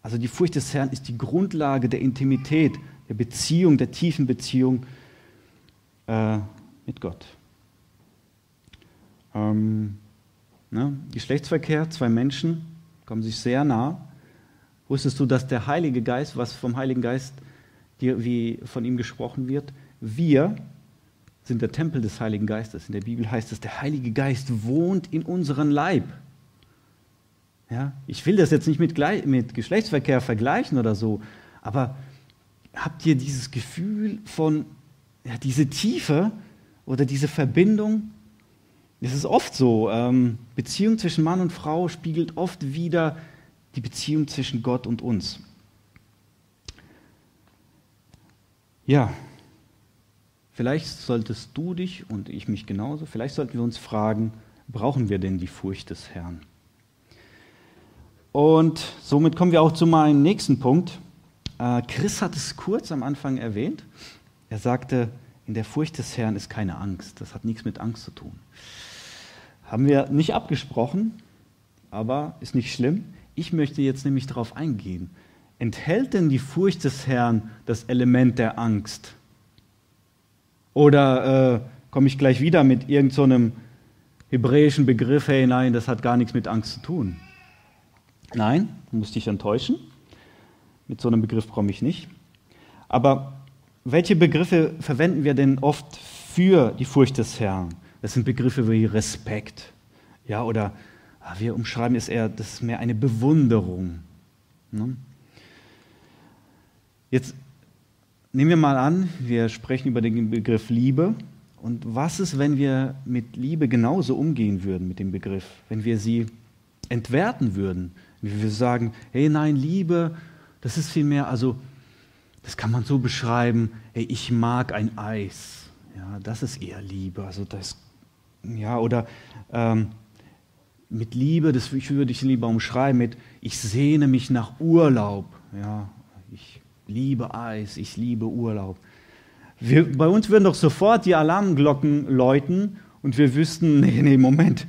Also die Furcht des Herrn ist die Grundlage der Intimität, der Beziehung, der tiefen Beziehung mit Gott. Geschlechtsverkehr, zwei Menschen kommen sich sehr nah. Wusstest du, dass der Heilige Geist, was vom Heiligen Geist, wie von ihm gesprochen wird, wir sind der Tempel des Heiligen Geistes. In der Bibel heißt es, der Heilige Geist wohnt in unseren Leib. Ja, ich will das jetzt nicht mit Geschlechtsverkehr vergleichen oder so, aber habt ihr dieses Gefühl von, ja, diese Tiefe oder diese Verbindung? Es ist oft so, Beziehung zwischen Mann und Frau spiegelt oft wieder die Beziehung zwischen Gott und uns. Ja, vielleicht solltest du dich und ich mich genauso, vielleicht sollten wir uns fragen, brauchen wir denn die Furcht des Herrn? Und somit kommen wir auch zu meinem nächsten Punkt. Chris hat es kurz am Anfang erwähnt. Er sagte, in der Furcht des Herrn ist keine Angst. Das hat nichts mit Angst zu tun. Haben wir nicht abgesprochen, aber ist nicht schlimm. Ich möchte jetzt nämlich darauf eingehen. Enthält denn die Furcht des Herrn das Element der Angst? Oder komme ich gleich wieder mit irgend so einem hebräischen Begriff, hey, nein, das hat gar nichts mit Angst zu tun? Nein, musste ich enttäuschen. Mit so einem Begriff komme ich nicht. Aber welche Begriffe verwenden wir denn oft für die Furcht des Herrn? Das sind Begriffe wie Respekt. Ja, oder wir umschreiben es eher, das ist mehr eine Bewunderung. Ne? Jetzt nehmen wir mal an, wir sprechen über den Begriff Liebe. Und was ist, wenn wir mit Liebe genauso umgehen würden, mit dem Begriff? Wenn wir sie entwerten würden, wie wir sagen, hey, nein, Liebe, das ist vielmehr, also das kann man so beschreiben, hey, ich mag ein Eis, ja, das ist eher Liebe, also das, ja, oder mit Liebe, das würde ich lieber umschreiben mit, ich sehne mich nach Urlaub, ja, ich liebe Eis, ich liebe Urlaub. Bei uns würden doch sofort die Alarmglocken läuten und wir wüssten, nee, Moment,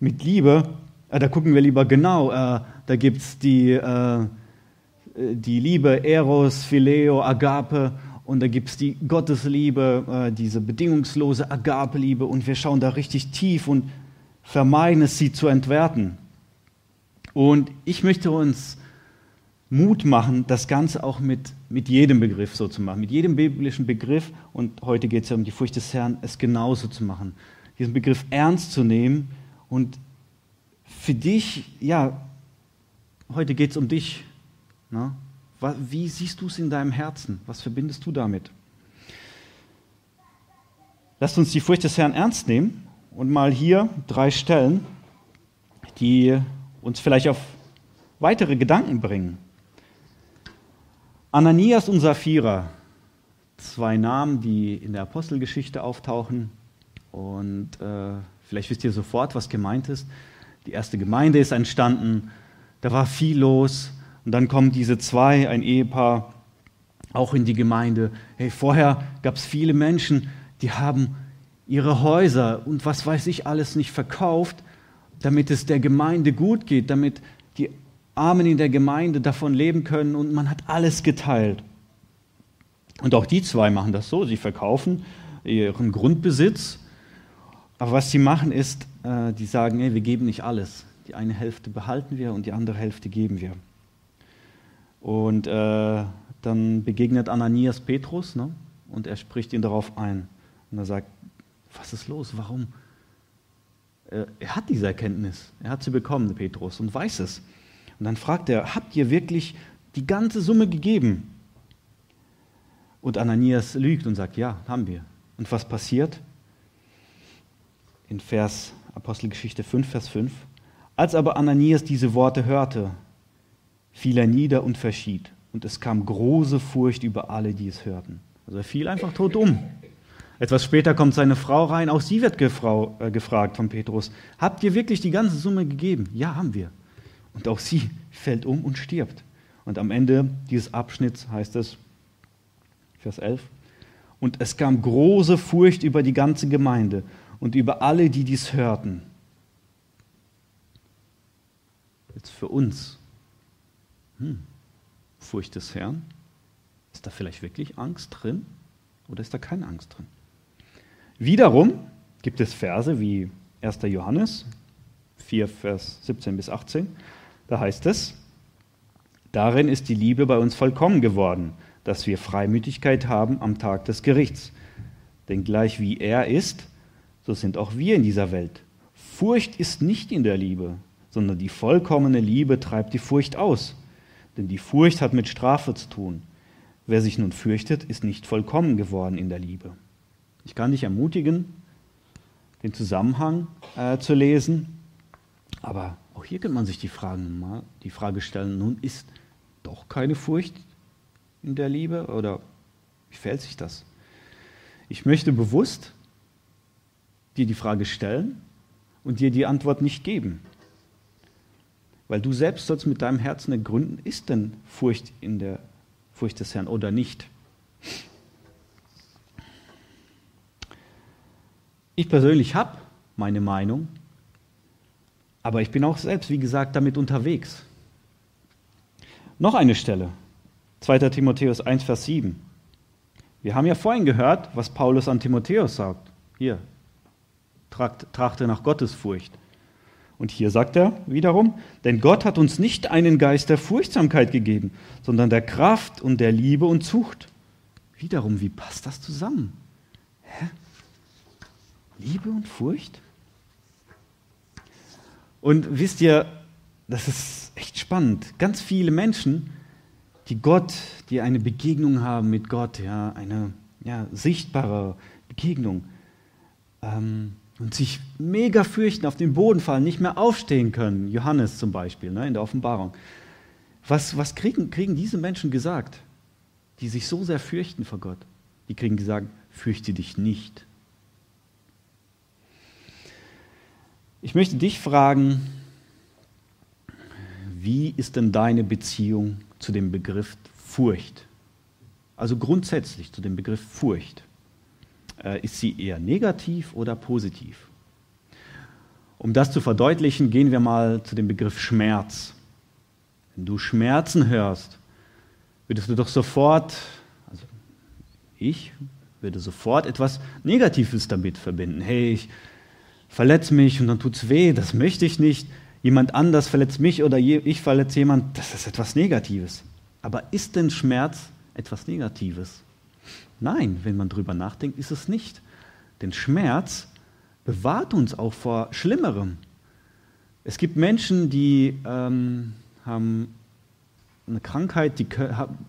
mit Liebe, da gucken wir lieber genau, da gibt es die Liebe, Eros, Phileo, Agape Und da gibt es die Gottesliebe, diese bedingungslose Agapeliebe, und wir schauen da richtig tief und vermeiden es, sie zu entwerten. Und ich möchte uns Mut machen, das Ganze auch mit jedem Begriff so zu machen, mit jedem biblischen Begriff, und heute geht es ja um die Furcht des Herrn, es genauso zu machen, diesen Begriff ernst zu nehmen. Und für dich, ja, heute geht es um dich, ne? Wie siehst du es in deinem Herzen? Was verbindest du damit? Lasst uns die Furcht des Herrn ernst nehmen und mal hier 3 Stellen, die uns vielleicht auf weitere Gedanken bringen. Ananias und Saphira, 2 Namen, die in der Apostelgeschichte auftauchen. Und vielleicht wisst ihr sofort, was gemeint ist. Die erste Gemeinde ist entstanden, da war viel los. Und dann kommen diese 2, ein Ehepaar, auch in die Gemeinde. Hey, vorher gab es viele Menschen, die haben ihre Häuser und was weiß ich alles nicht verkauft, damit es der Gemeinde gut geht, damit die Armen in der Gemeinde davon leben können, und man hat alles geteilt. Und auch die 2 machen das so, sie verkaufen ihren Grundbesitz, aber was sie machen ist, die sagen, hey, wir geben nicht alles. Die eine Hälfte behalten wir und die andere Hälfte geben wir. Und dann begegnet Ananias Petrus, ne? Und er spricht ihn darauf ein. Und er sagt, was ist los, warum? Er hat diese Erkenntnis, er hat sie bekommen, Petrus, und weiß es. Und dann fragt er, habt ihr wirklich die ganze Summe gegeben? Und Ananias lügt und sagt, ja, haben wir. Und was passiert? In Apostelgeschichte 5, Vers 5. Als aber Ananias diese Worte hörte, fiel er nieder und verschied. Und es kam große Furcht über alle, die es hörten. Also er fiel einfach tot um. Etwas später kommt seine Frau rein, auch sie wird gefragt von Petrus, habt ihr wirklich die ganze Summe gegeben? Ja, haben wir. Und auch sie fällt um und stirbt. Und am Ende dieses Abschnitts heißt es, Vers 11, und es kam große Furcht über die ganze Gemeinde und über alle, die dies hörten. Jetzt für uns. Furcht des Herrn, ist da vielleicht wirklich Angst drin oder ist da keine Angst drin? Wiederum gibt es Verse wie 1. Johannes 4, Vers 17 bis 18, da heißt es, darin ist die Liebe bei uns vollkommen geworden, dass wir Freimütigkeit haben am Tag des Gerichts. Denn gleich wie er ist, so sind auch wir in dieser Welt. Furcht ist nicht in der Liebe, sondern die vollkommene Liebe treibt die Furcht aus. Denn die Furcht hat mit Strafe zu tun. Wer sich nun fürchtet, ist nicht vollkommen geworden in der Liebe. Ich kann dich ermutigen, den Zusammenhang zu lesen. Aber auch hier kann man sich die Frage stellen, nun ist doch keine Furcht in der Liebe? Oder wie fällt sich das? Ich möchte bewusst dir die Frage stellen und dir die Antwort nicht geben. Weil du selbst sollst mit deinem Herzen ergründen, ist denn Furcht in der Furcht des Herrn oder nicht? Ich persönlich habe meine Meinung, aber ich bin auch selbst, wie gesagt, damit unterwegs. Noch eine Stelle, 2. Timotheus 1, Vers 7. Wir haben ja vorhin gehört, was Paulus an Timotheus sagt. Hier, trachte nach Gottesfurcht. Und hier sagt er wiederum, denn Gott hat uns nicht einen Geist der Furchtsamkeit gegeben, sondern der Kraft und der Liebe und Zucht. Wiederum, wie passt das zusammen? Hä? Liebe und Furcht? Und wisst ihr, das ist echt spannend. Ganz viele Menschen, die eine Begegnung haben mit Gott, ja, eine sichtbare Begegnung, und sich mega fürchten, auf den Boden fallen, nicht mehr aufstehen können. Johannes zum Beispiel, ne, in der Offenbarung. Was kriegen diese Menschen gesagt, die sich so sehr fürchten vor Gott? Die kriegen gesagt, fürchte dich nicht. Ich möchte dich fragen, wie ist denn deine Beziehung zu dem Begriff Furcht? Also grundsätzlich zu dem Begriff Furcht. Ist sie eher negativ oder positiv? Um das zu verdeutlichen, gehen wir mal zu dem Begriff Schmerz. Wenn du Schmerzen hörst, würdest du doch sofort, also Ich würde sofort etwas Negatives damit verbinden. Hey, ich verletze mich und dann tut's weh, das möchte ich nicht. Jemand anders verletzt mich oder ich verletze jemanden, das ist etwas Negatives. Aber ist denn Schmerz etwas Negatives? Nein, wenn man drüber nachdenkt, ist es nicht. Denn Schmerz bewahrt uns auch vor Schlimmerem. Es gibt Menschen, die haben eine Krankheit, die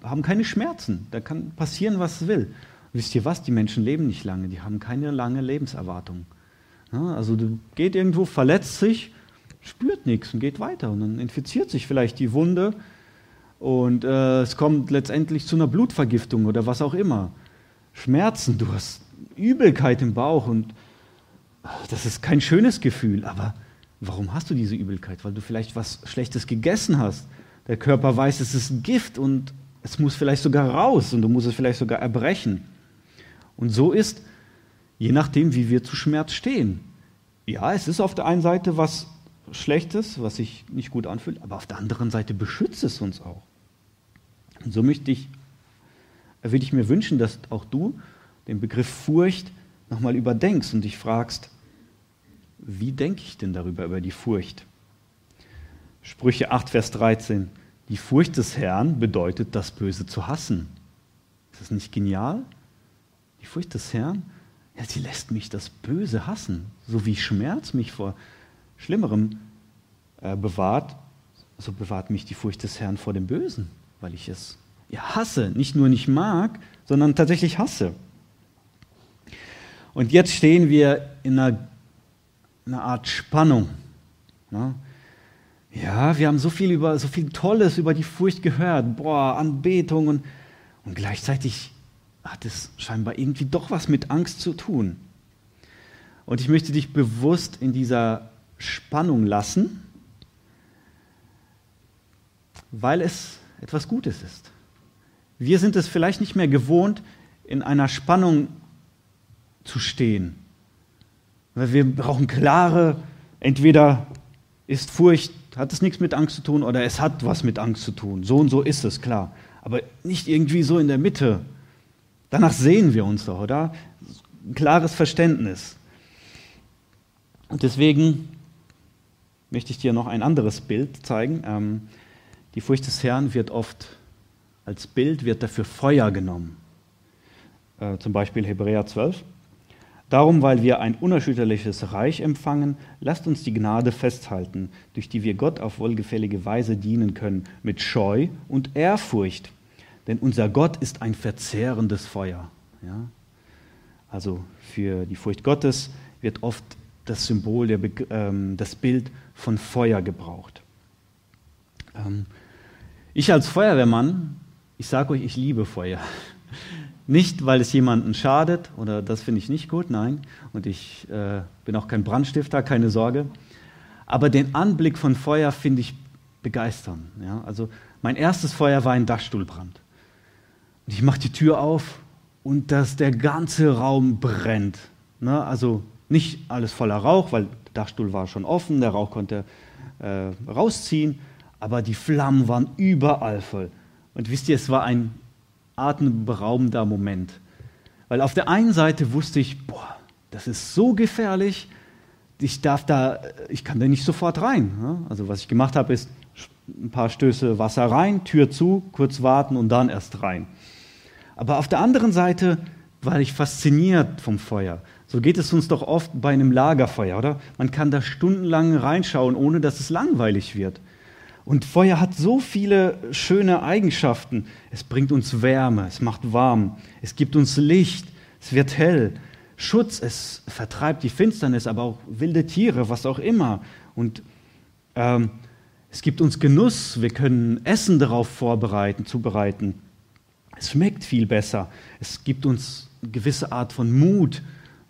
haben keine Schmerzen. Da kann passieren, was will. Und wisst ihr was? Die Menschen leben nicht lange. Die haben keine lange Lebenserwartung. Ja, also du geht irgendwo, verletzt sich, spürt nichts und geht weiter. Und dann infiziert sich vielleicht die Wunde und es kommt letztendlich zu einer Blutvergiftung oder was auch immer. Schmerzen, du hast Übelkeit im Bauch und das ist kein schönes Gefühl, aber warum hast du diese Übelkeit? Weil du vielleicht was Schlechtes gegessen hast. Der Körper weiß, es ist Gift und es muss vielleicht sogar raus und du musst es vielleicht sogar erbrechen. Und so ist, je nachdem, wie wir zu Schmerz stehen. Ja, es ist auf der einen Seite was Schlechtes, was sich nicht gut anfühlt, aber auf der anderen Seite beschützt es uns auch. Und so würde ich mir wünschen, dass auch du den Begriff Furcht nochmal überdenkst und dich fragst, wie denke ich denn darüber, über die Furcht? Sprüche 8, Vers 13. Die Furcht des Herrn bedeutet, das Böse zu hassen. Ist das nicht genial? Die Furcht des Herrn, ja, sie lässt mich das Böse hassen. So wie Schmerz mich vor Schlimmerem bewahrt, so bewahrt mich die Furcht des Herrn vor dem Bösen, weil ich es ja hasse, nicht nur nicht mag, sondern tatsächlich hasse. Und jetzt stehen wir in einer Art Spannung. Ne? Ja, wir haben so viel Tolles über die Furcht gehört. Boah, Anbetung und gleichzeitig hat es scheinbar irgendwie doch was mit Angst zu tun. Und ich möchte dich bewusst in dieser Spannung lassen, weil es etwas Gutes ist. Wir sind es vielleicht nicht mehr gewohnt, in einer Spannung zu stehen. Weil wir brauchen klare, entweder ist Furcht, hat es nichts mit Angst zu tun oder es hat was mit Angst zu tun. So und so ist es, klar. Aber nicht irgendwie so in der Mitte. Danach sehen wir uns doch, oder? Ein klares Verständnis. Und deswegen möchte ich dir noch ein anderes Bild zeigen. Die Furcht des Herrn wird oft als Bild, wird dafür Feuer genommen. Zum Beispiel Hebräer 12. Darum, weil wir ein unerschütterliches Reich empfangen, lasst uns die Gnade festhalten, durch die wir Gott auf wohlgefällige Weise dienen können, mit Scheu und Ehrfurcht. Denn unser Gott ist ein verzehrendes Feuer. Ja? Also für die Furcht Gottes wird oft das Symbol, das Bild von Feuer gebraucht. Ich als Feuerwehrmann, ich sage euch, ich liebe Feuer. Nicht, weil es jemandem schadet oder das finde ich nicht gut, nein. Und ich bin auch kein Brandstifter, keine Sorge. Aber den Anblick von Feuer finde ich begeisternd. Ja? Also mein erstes Feuer war ein Dachstuhlbrand. Und ich mache die Tür auf und der ganze Raum brennt. Ne? Also nicht alles voller Rauch, weil der Dachstuhl war schon offen, der Rauch konnte rausziehen, aber die Flammen waren überall voll. Und wisst ihr, es war ein atemberaubender Moment. Weil auf der einen Seite wusste ich, boah, das ist so gefährlich, ich kann da nicht sofort rein. Also was ich gemacht habe, ist ein paar Stöße Wasser rein, Tür zu, kurz warten und dann erst rein. Aber auf der anderen Seite war ich fasziniert vom Feuer. So geht es uns doch oft bei einem Lagerfeuer, oder? Man kann da stundenlang reinschauen, ohne dass es langweilig wird. Und Feuer hat so viele schöne Eigenschaften. Es bringt uns Wärme, es macht warm, es gibt uns Licht, es wird hell, Schutz, es vertreibt die Finsternis, aber auch wilde Tiere, was auch immer. Und es gibt uns Genuss, wir können Essen darauf zubereiten. Es schmeckt viel besser, es gibt uns eine gewisse Art von Mut.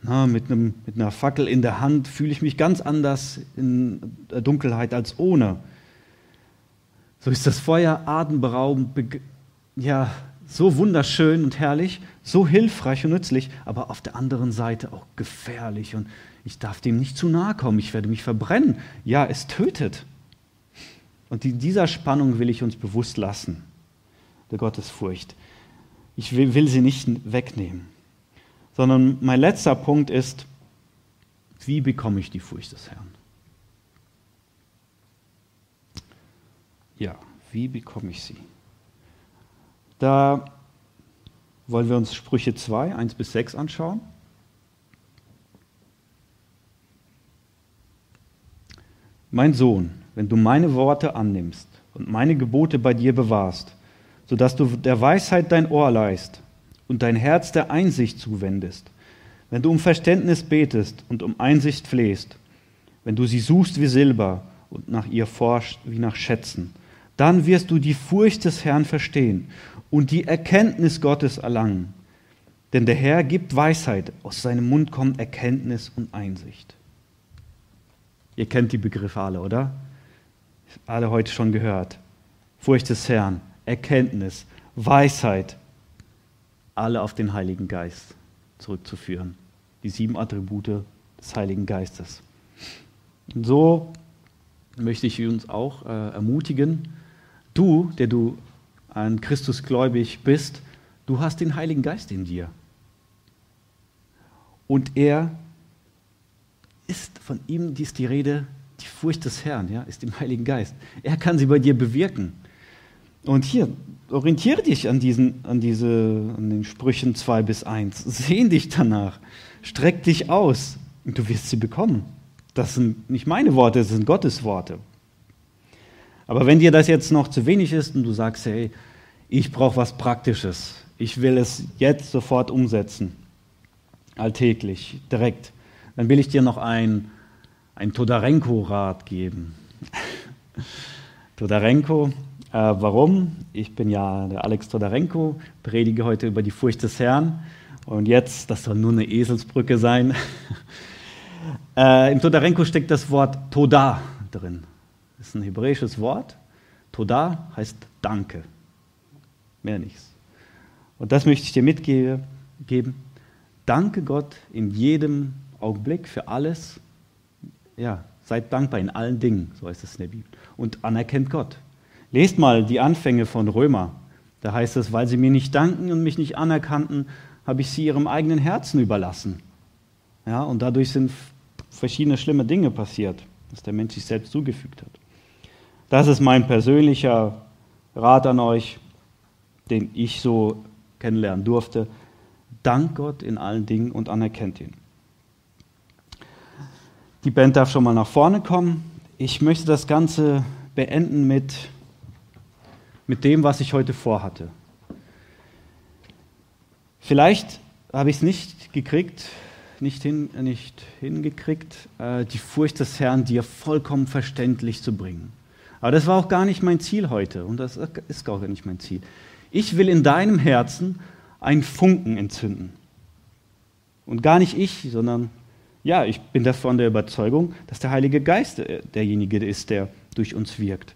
Na, mit einer Fackel in der Hand fühle ich mich ganz anders in der Dunkelheit als ohne. So ist das Feuer atemberaubend, ja, so wunderschön und herrlich, so hilfreich und nützlich, aber auf der anderen Seite auch gefährlich. Und ich darf dem nicht zu nahe kommen, ich werde mich verbrennen. Ja, es tötet. Und in dieser Spannung will ich uns bewusst lassen, der Gottesfurcht. Ich will sie nicht wegnehmen. Sondern mein letzter Punkt ist, wie bekomme ich die Furcht des Herrn? Ja, wie bekomme ich sie? Da wollen wir uns Sprüche 2, 1 bis 6 anschauen. Mein Sohn, wenn du meine Worte annimmst und meine Gebote bei dir bewahrst, sodass du der Weisheit dein Ohr leihst und dein Herz der Einsicht zuwendest, wenn du um Verständnis betest und um Einsicht flehst, wenn du sie suchst wie Silber und nach ihr forschst wie nach Schätzen, dann wirst du die Furcht des Herrn verstehen und die Erkenntnis Gottes erlangen. Denn der Herr gibt Weisheit, aus seinem Mund kommt Erkenntnis und Einsicht. Ihr kennt die Begriffe alle, oder? Alle heute schon gehört. Furcht des Herrn, Erkenntnis, Weisheit. Alle auf den Heiligen Geist zurückzuführen. Die 7 Attribute des Heiligen Geistes. Und so möchte ich uns auch ermutigen, du, der du an Christus gläubig bist, du hast den Heiligen Geist in dir. Und er ist, von ihm ist die Rede, die Furcht des Herrn, ja, ist im Heiligen Geist. Er kann sie bei dir bewirken. Und hier, orientiere dich an den Sprüchen 2 bis 1. Sehn dich danach. Streck dich aus und du wirst sie bekommen. Das sind nicht meine Worte, das sind Gottes Worte. Aber wenn dir das jetzt noch zu wenig ist und du sagst, hey, ich brauche was Praktisches, ich will es jetzt sofort umsetzen, alltäglich, direkt, dann will ich dir noch einen Todarenko-Rat geben. Todarenko, warum? Ich bin ja der Alex Todarenko, predige heute über die Furcht des Herrn. Und jetzt, das soll nur eine Eselsbrücke sein. Im Todarenko steckt das Wort Toda drin. Das ist ein hebräisches Wort. Toda heißt Danke. Mehr nichts. Und das möchte ich dir mitgeben. Danke Gott in jedem Augenblick für alles. Ja, seid dankbar in allen Dingen, so heißt es in der Bibel. Und anerkennt Gott. Lest mal die Anfänge von Römer. Da heißt es, weil sie mir nicht danken und mich nicht anerkannten, habe ich sie ihrem eigenen Herzen überlassen. Ja, und dadurch sind verschiedene schlimme Dinge passiert, dass der Mensch sich selbst zugefügt hat. Das ist mein persönlicher Rat an euch, den ich so kennenlernen durfte. Dankt Gott in allen Dingen und anerkennt ihn. Die Band darf schon mal nach vorne kommen. Ich möchte das Ganze beenden mit dem, was ich heute vorhatte. Vielleicht habe ich es nicht hingekriegt, die Furcht des Herrn dir vollkommen verständlich zu bringen. Aber das war auch gar nicht mein Ziel heute und das ist auch nicht mein Ziel. Ich will in deinem Herzen einen Funken entzünden. Und gar nicht ich, sondern ja, ich bin davon der Überzeugung, dass der Heilige Geist derjenige ist, der durch uns wirkt.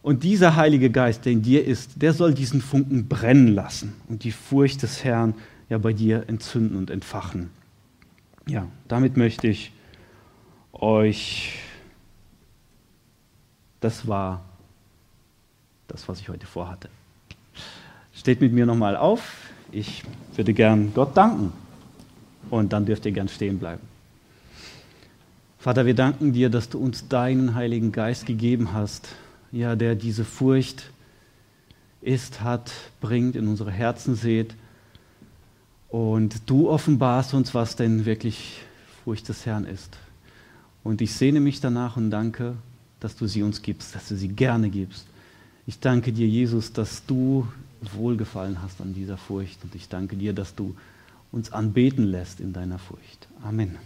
Und dieser Heilige Geist, der in dir ist, der soll diesen Funken brennen lassen und die Furcht des Herrn ja bei dir entzünden und entfachen. Ja, damit möchte ich euch, das war das, was ich heute vorhatte. Steht mit mir nochmal auf, ich würde gern Gott danken und dann dürft ihr gern stehen bleiben. Vater, wir danken dir, dass du uns deinen Heiligen Geist gegeben hast, ja, der diese Furcht bringt, in unsere Herzen sät. Und du offenbarst uns, was denn wirklich Furcht des Herrn ist. Und ich sehne mich danach und danke, dass du sie uns gibst, dass du sie gerne gibst. Ich danke dir, Jesus, dass du wohlgefallen hast an dieser Furcht. Und ich danke dir, dass du uns anbeten lässt in deiner Furcht. Amen.